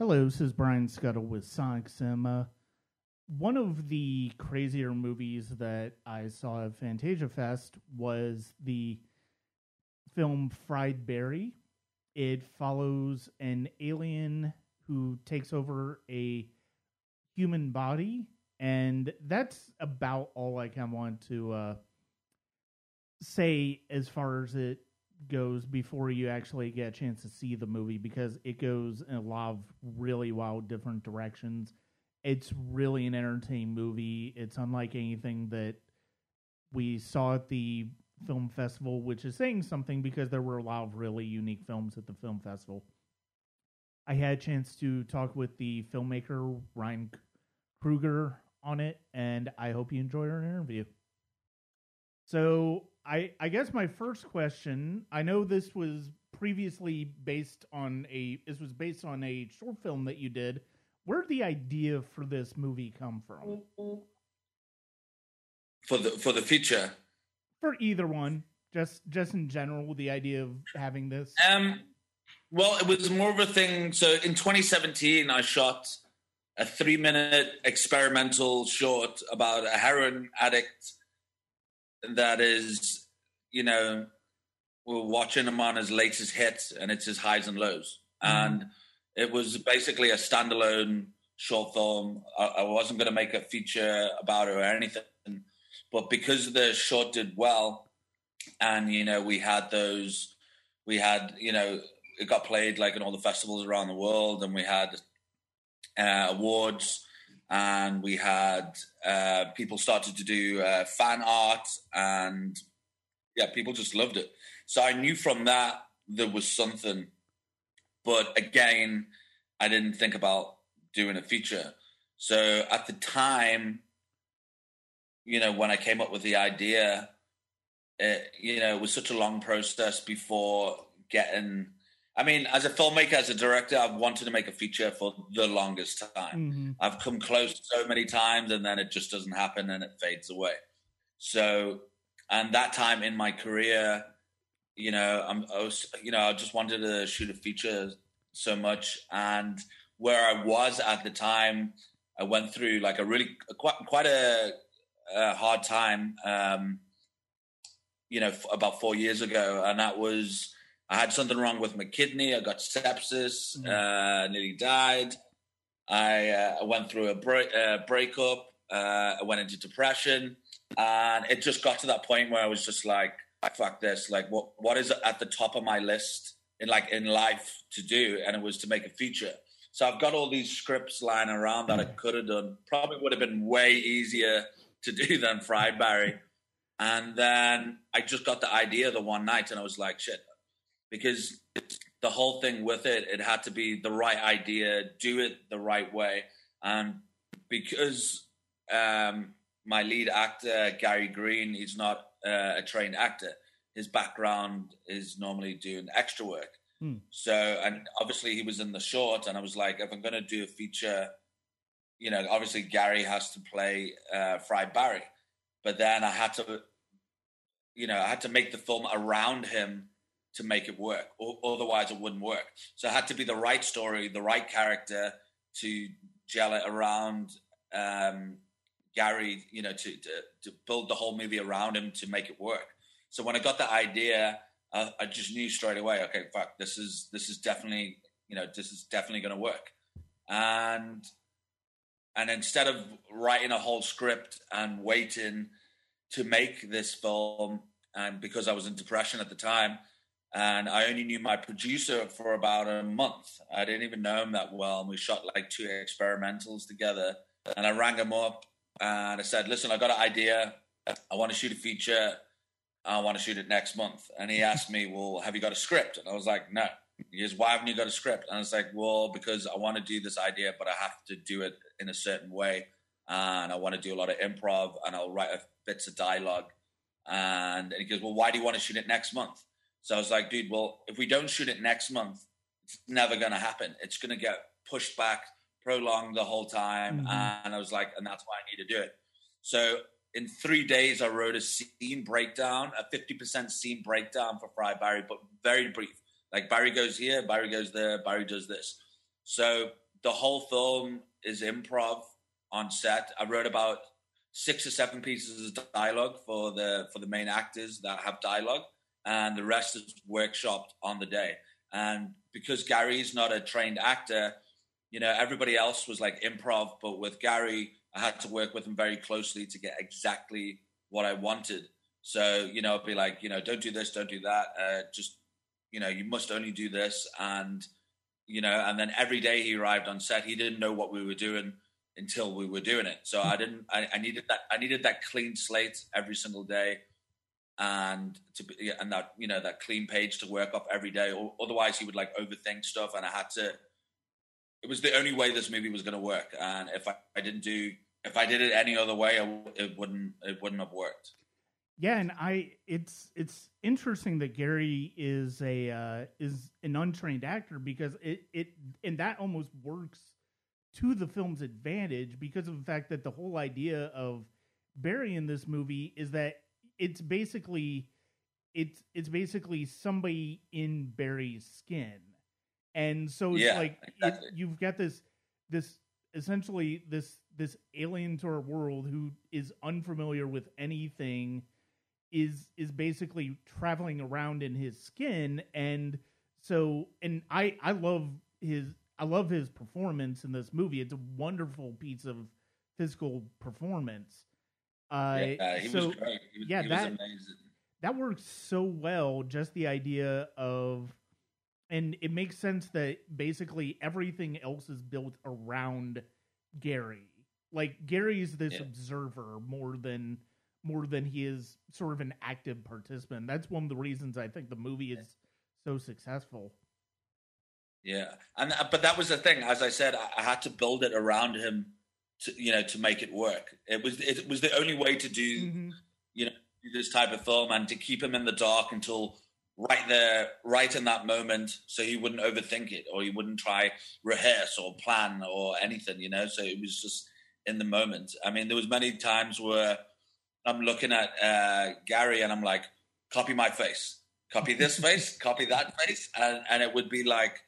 Hello, this is Brian Scuttle with Sonic Cinema. One of the crazier movies that I saw at Fantasia Fest was the film Fried Barry. It follows an alien who takes over a human body, and that's about all I kind of want to say as far as it goes before you actually get a chance to see the movie, because it goes in a lot of really wild different directions. It's really an entertaining movie. It's unlike anything that we saw at the film festival, which is saying something because there were a lot of really unique films at the film festival. I had a chance to talk with the filmmaker Ryan Kruger on it, and I hope you enjoy our interview. So I guess my first question, I know this was previously based on a short film that you did. Where did the idea for this movie come from? For the feature? For either one, just in general, the idea of having this. Well, it was more of a thing. So in 2017, I shot a 3-minute experimental short about a heroin addict that is, we're watching him on his latest hit, and it's his highs and lows. And it was basically a standalone short film. I wasn't going to make a feature about it or anything, but because the short did well, and it got played like in all the festivals around the world, and we had awards. And we had people started to do fan art, and people just loved it. So I knew from that there was something. But again, I didn't think about doing a feature. So at the time, when I came up with the idea, it was such a long process before getting... I mean, as a filmmaker, as a director, I've wanted to make a feature for the longest time. Mm-hmm. I've come close so many times, and then it just doesn't happen, and it fades away. So, and that time in my career, I just wanted to shoot a feature so much. And where I was at the time, I went through like a hard time, about 4 years ago, and that was... I had something wrong with my kidney. I got sepsis, nearly died. I went through a breakup. I went into depression. And it just got to that point where I was just like, fuck this. Like, what is at the top of my list in life to do? And it was to make a feature. So I've got all these scripts lying around that I could have done. Probably would have been way easier to do than Fried Barry. And then I just got the idea the one night, and I was like, shit. Because the whole thing with it had to be the right idea, do it the right way. And because my lead actor, Gary Green, he's not a trained actor. His background is normally doing extra work. So, and obviously he was in the short, and I was like, if I'm going to do a feature, obviously Gary has to play Fried Barry. But then I had to, I had to make the film around him to make it work, otherwise it wouldn't work. So it had to be the right story, the right character to gel it around Gary, to build the whole movie around him to make it work. So when I got the idea, I just knew straight away, okay, fuck, this is definitely going to work. And instead of writing a whole script and waiting to make this film, and because I was in depression at the time, and I only knew my producer for about a month. I didn't even know him that well. And we shot like 2 experimentals together. And I rang him up and I said, listen, I got an idea. I want to shoot a feature. I want to shoot it next month. And he asked me, well, have you got a script? And I was like, no. He goes, why haven't you got a script? And I was like, well, because I want to do this idea, but I have to do it in a certain way. And I want to do a lot of improv, and I'll write bits of dialogue. And he goes, well, why do you want to shoot it next month? So I was like, dude, well, if we don't shoot it next month, it's never going to happen. It's going to get pushed back, prolonged the whole time. Mm-hmm. And I was like, and that's why I need to do it. So in 3 days, I wrote a scene breakdown, a 50% scene breakdown for Fried Barry, but very brief. Like Barry goes here, Barry goes there, Barry does this. So the whole film is improv on set. I wrote about 6 or 7 pieces of dialogue for the main actors that have dialogue, and the rest is workshopped on the day. And because Gary's not a trained actor, you know, everybody else was like improv, but with Gary, I had to work with him very closely to get exactly what I wanted. So, you know, it'd be like, you know, don't do this, don't do that. Just, you know, you must only do this. And, you know, and then every day he arrived on set, he didn't know what we were doing until we were doing it. So I needed that clean slate every single day, and that, you know, that clean page to work off every day. Otherwise he would like overthink stuff, and it was the only way this movie was going to work. And if I did it any other way, it wouldn't have worked. Yeah. And it's interesting that Gary is an untrained actor, because and that almost works to the film's advantage, because of the fact that the whole idea of Barry in this movie is that it's basically somebody in Barry's skin. And so it's exactly. You've got this essentially this alien to our world who is unfamiliar with anything is basically traveling around in his skin. And so, and I love his performance in this movie. It's a wonderful piece of physical performance. He was great. He was amazing. That works so well. Just the idea of, and it makes sense that basically everything else is built around Gary. Like Gary is this observer more than he is sort of an active participant. That's one of the reasons I think the movie is so successful. Yeah, but that was the thing. As I said, I had to build it around him, to make it work. It was the only way to do, this type of film, and to keep him in the dark until right in that moment, so he wouldn't overthink it, or he wouldn't try rehearse or plan or anything. So it was just in the moment. I mean, there was many times where I'm looking at Gary and I'm like, copy my face, copy this face, copy that face, and it would be like.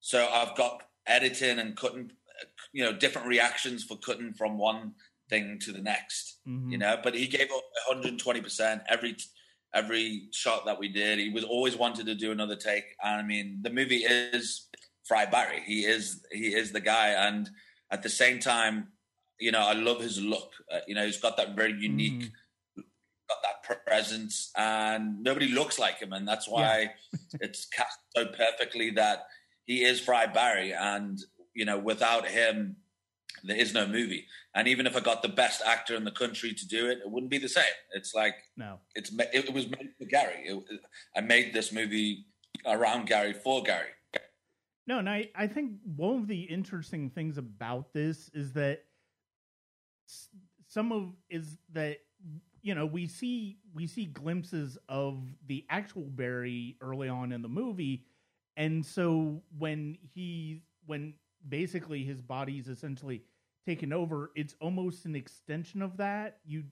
So I've got editing and cutting, different reactions for cutting from one thing to the next, But he gave up 120% every shot that we did. He was always wanted to do another take. And I mean, the movie is Fried Barry. He is the guy. And at the same time, I love his look. He's got that very unique, got that presence, and nobody looks like him. And that's why it's cast so perfectly that he is Fried Barry, and, without him, there is no movie. And even if I got the best actor in the country to do it, it wouldn't be the same. It's like, no, it was made for Gary. I made this movie around Gary for Gary. No, and I think one of the interesting things about this is that we see glimpses of the actual Barry early on in the movie. And so when basically his body's essentially taken over, it's almost an extension of that. You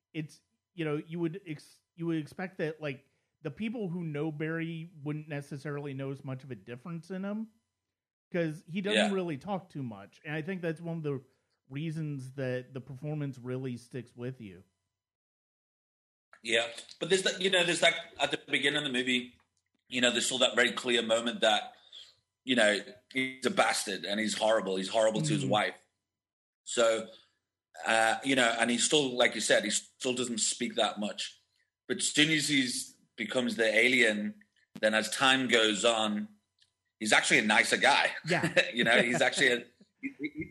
would expect that like the people who know Barry wouldn't necessarily notice much of a difference in him, because he doesn't really talk too much. And I think that's one of the reasons that the performance really sticks with you. Yeah, but there's at the beginning of the movie. There's still that very clear moment that, he's a bastard and he's horrible. He's horrible to his wife. So, and he still, like you said, he still doesn't speak that much. But as soon as he becomes the alien, then as time goes on, he's actually a nicer guy. Yeah. He's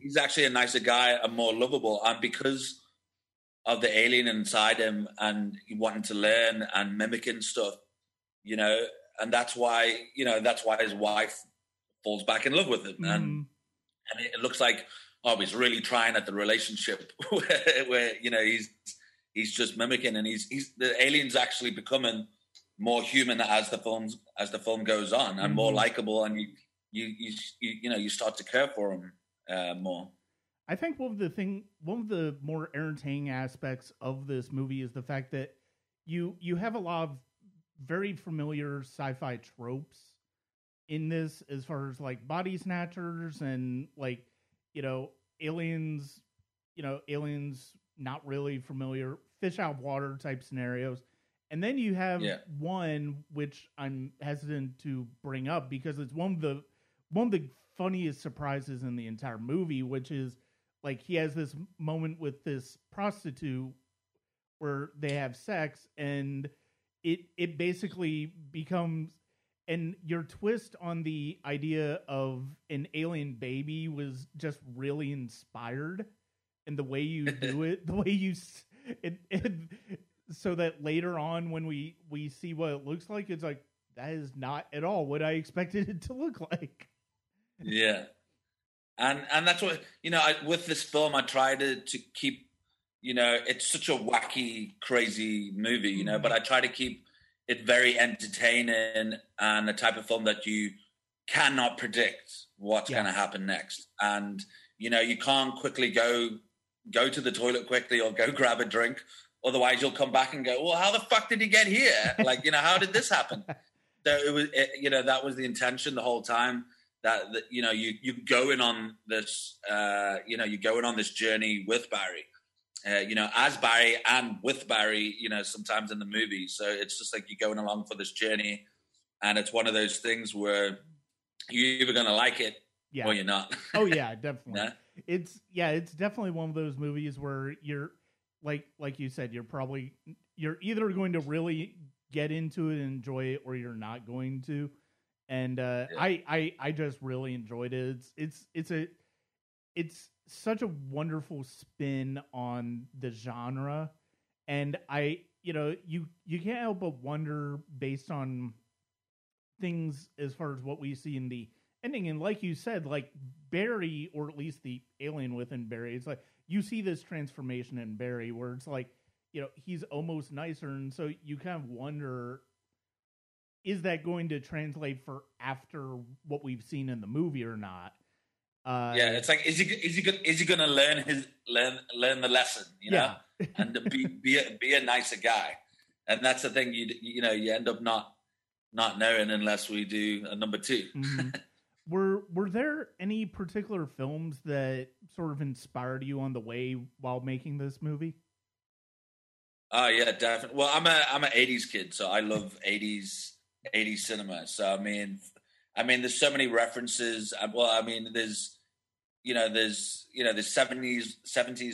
actually a nicer guy and more lovable. And because of the alien inside him and wanting to learn and mimicking stuff, and that's why his wife falls back in love with him. And it looks like, he's really trying at the relationship where he's just mimicking, and he's the alien's actually becoming more human as the film goes on, and more likable, and you start to care for him more. I think one of the more entertaining aspects of this movie is the fact that you have a lot of very familiar sci-fi tropes in this as far as like body snatchers and like, you know, aliens not really familiar, fish out of water type scenarios. And then you have one which I'm hesitant to bring up because it's one of the funniest surprises in the entire movie, which is like he has this moment with this prostitute where they have sex and it basically becomes, and your twist on the idea of an alien baby was just really inspired in the way you do it, the way you so that later on when we see what it looks like, it's like, that is not at all what I expected it to look like. Yeah. And that's what, you know, with this film, I try to keep, you know, it's such a wacky, crazy movie, you know, but I try to keep it very entertaining and the type of film that you cannot predict what's going to happen next. And, you know, you can't quickly go to the toilet quickly or go grab a drink. Otherwise, you'll come back and go, well, how the fuck did he get here? Like, you know, how did this happen? So it was, you know, that was the intention the whole time. That you know, you go in on this journey with Barry, you know, as Barry and with Barry, you know, sometimes in the movie. So it's just like you're going along for this journey, and it's one of those things where you're either going to like it or you're not. Oh yeah, definitely. Yeah? It's definitely one of those movies where you're like you said, you're either going to really get into it and enjoy it, or you're not going to. And I just really enjoyed it. It's such a wonderful spin on the genre, and you can't help but wonder based on things as far as what we see in the ending. And like you said, like Barry, or at least the alien within Barry, it's like you see this transformation in Barry where it's like, you know, he's almost nicer, and so you kind of wonder, is that going to translate for after what we've seen in the movie or not? It's like, is he going to learn the lesson, you know, and be a nicer guy? And that's the thing, you end up not knowing unless we do a number two. Mm-hmm. Were there any particular films that sort of inspired you on the way while making this movie? Oh yeah, definitely. Well, I'm an 80s kid, so I love 80s cinema. So I mean, there's so many references. Well, I mean, there's 70s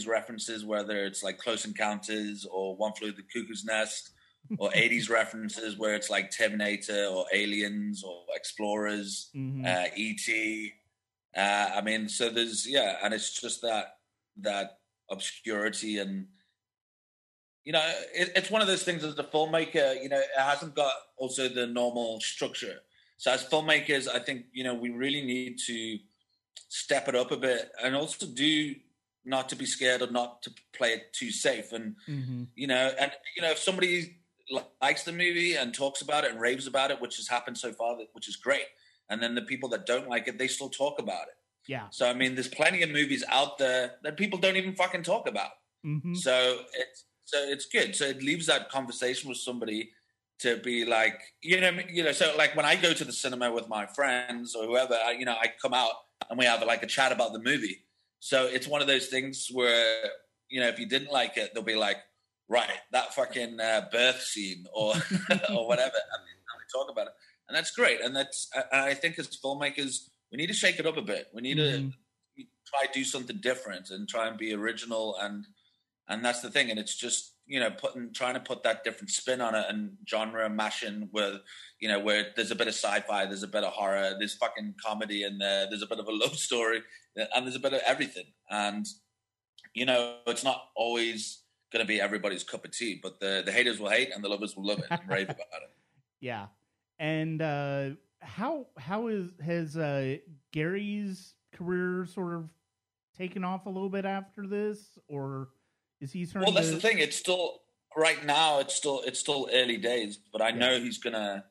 references, whether it's like Close Encounters or One Flew the Cuckoo's Nest, or 80s references where it's like Terminator or Aliens or Explorers, E.T. I mean, so there's and it's just that obscurity and. You know, it's one of those things as a filmmaker, you know, it hasn't got also the normal structure. So as filmmakers, I think, you know, we really need to step it up a bit and also do not to be scared or not to play it too safe. And, you know, if somebody likes the movie and talks about it and raves about it, which has happened so far, which is great. And then the people that don't like it, they still talk about it. Yeah. So, I mean, there's plenty of movies out there that people don't even fucking talk about. Mm-hmm. So it's good. So it leaves that conversation with somebody to be like, you know. So like when I go to the cinema with my friends or whoever, I come out and we have like a chat about the movie. So it's one of those things where, you know, if you didn't like it, they'll be like, right, that fucking birth scene or or whatever. I mean, we talk about it, and that's great. And I think as filmmakers, we need to shake it up a bit. We need to try to do something different and try and be original and. And that's the thing. And it's just, you know, trying to put that different spin on it and genre mashing with, you know, where there's a bit of sci-fi, there's a bit of horror, there's fucking comedy in there, there's a bit of a love story, and there's a bit of everything. And, you know, it's not always going to be everybody's cup of tea, but the haters will hate and the lovers will love it and rave about it. Yeah. And how has Gary's career sort of taken off a little bit after this, or... Well, that's the thing. It's still right now. It's still early days, but I know he's gonna.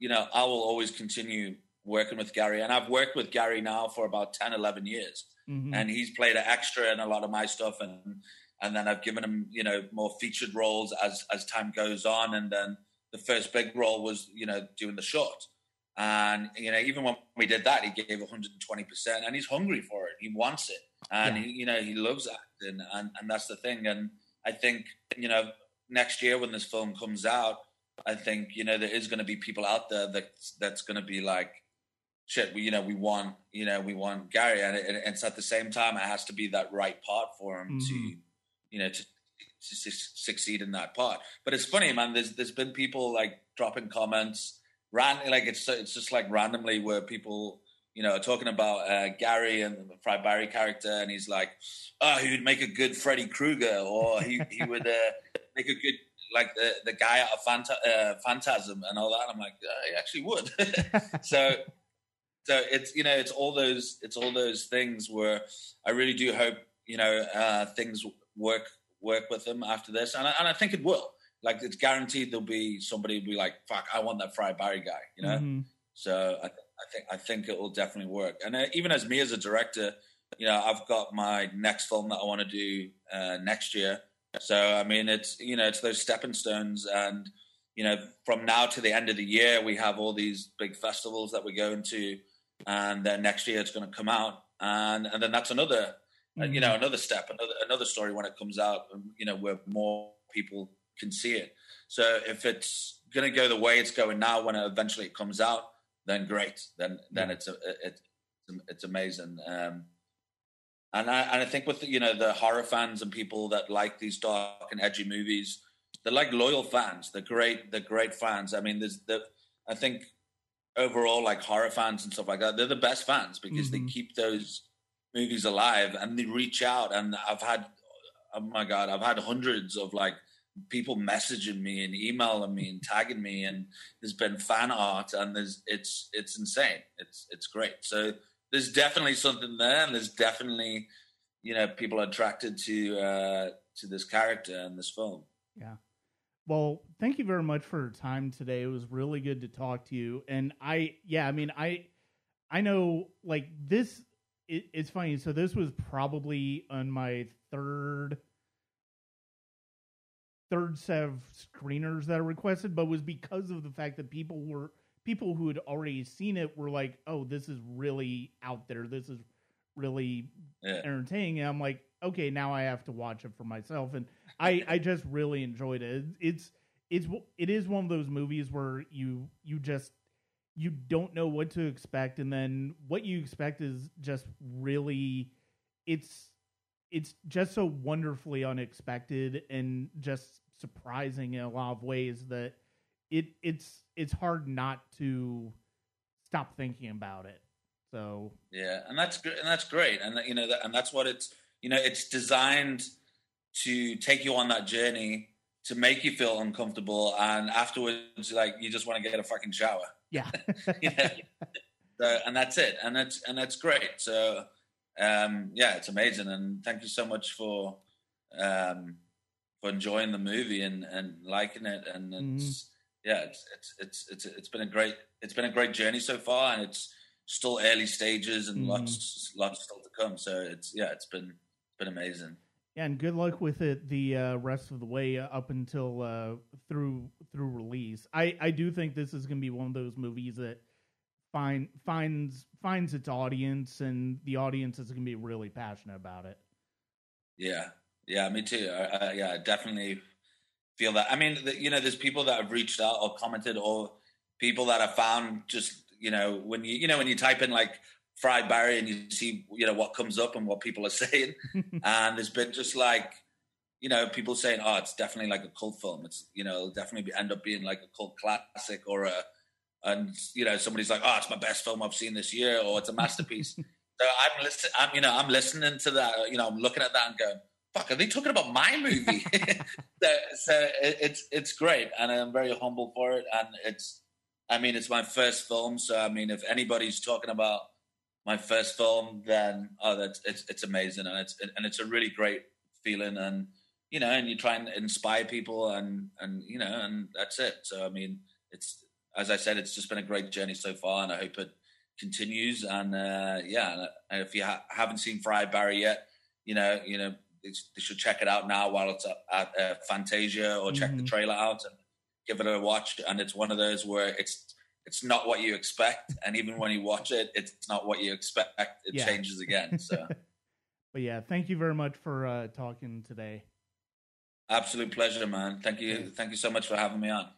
You know, I will always continue working with Gary, and I've worked with Gary now for about 10, 11 years, and he's played an extra in a lot of my stuff, and then I've given him, you know, more featured roles as time goes on, and then the first big role was, you know, doing the short, And, you know, even when we did that, he gave 120%, and he's hungry for it. He wants it. And, he, you know, he loves acting. And that's the thing. And I think, you know, next year when this film comes out, I think, you know, there is going to be people out there that's going to be like, shit, we want Gary. And it's at the same time, it has to be that right part for him to, you know, to succeed in that part. But it's funny, man, there's been people like dropping comments, like it's just like randomly where people, you know, are talking about Gary and the Fried Barry character, and he's like, oh, he would make a good Freddy Krueger, or he would make a good, like the guy out of Phantasm and all that. And I'm like, he actually would. so it's, you know, it's all those things where I really do hope, you know, things work with them after this, and I think it will. Like, it's guaranteed there'll be somebody who'll be like, fuck, I want that Fried Barry guy, you know? Mm-hmm. So I think it will definitely work. And even as me as a director, you know, I've got my next film that I want to do next year. So, I mean, it's, you know, it's those stepping stones. And, you know, from now to the end of the year, we have all these big festivals that we're going to. And then next year it's going to come out. And then that's another, you know, another step, another story when it comes out, you know, where more people can see it. So if it's going to go the way it's going now, when it eventually comes out, then great. Then it's amazing. And I think with, you know, the horror fans and people that like these dark and edgy movies, they're like loyal fans. They're great fans. I mean, I think overall, like, horror fans and stuff like that, they're the best fans, because they keep those movies alive and they reach out. And I've had hundreds of, like, people messaging me and emailing me and tagging me, and there's been fan art, and it's insane. It's great. So there's definitely something there, and there's definitely, you know, people are attracted to this character and this film. Yeah. Well, thank you very much for your time today. It was really good to talk to you. And I know, like, this, it's funny. So this was probably on my third set of screeners that I requested, but was because of the fact that people who had already seen it were like, oh, this is really out there. This is really entertaining. And I'm like, okay, now I have to watch it for myself. And I just really enjoyed it. It is one of those movies where you don't know what to expect. And then what you expect is just really, it's just so wonderfully unexpected and just surprising in a lot of ways that it's hard not to stop thinking about it. So yeah, and that's great, and you know, and that's what it's, you know, it's designed to take you on that journey to make you feel uncomfortable, and afterwards, like, you just want to get a fucking shower. Yeah, you know? So, and that's it, and that's great. So. Yeah, it's amazing, and thank you so much for enjoying the movie and liking it. And it's been a great journey so far, and it's still early stages and lots still to come. So it's been amazing. Yeah, and good luck with it the rest of the way up until through release. I do think this is going to be one of those movies that finds its audience, and the audience is going to be really passionate about it. Yeah, me too. I definitely feel that. I mean, you know, there's people that have reached out or commented, or people that I found just, you know, when you type in, like, Fried Barry, and you see, you know, what comes up and what people are saying, and there's been just, like, you know, people saying, oh, it's definitely like a cult film. It's, you know, it'll definitely end up being like a cult classic, or a. And, you know, somebody's like, oh, it's my best film I've seen this year, or it's a masterpiece. So I'm listening to that, you know, I'm looking at that and going, fuck, are they talking about my movie? so it's great. And I'm very humble for it. And it's my first film. So, I mean, if anybody's talking about my first film, then, oh, it's amazing. And it's a really great feeling. And, you know, and you try and inspire people, and you know, and that's it. So, I mean, it's, as I said, it's just been a great journey so far, and I hope it continues. And and if you haven't seen Fried Barry yet, you know, they should check it out now while it's at Fantasia, or check the trailer out and give it a watch. And it's one of those where it's it's not what you expect. And even when you watch it, it's not what you expect. It changes again. So, but yeah, thank you very much for talking today. Absolute pleasure, man. Thank you. Thank you so much for having me on.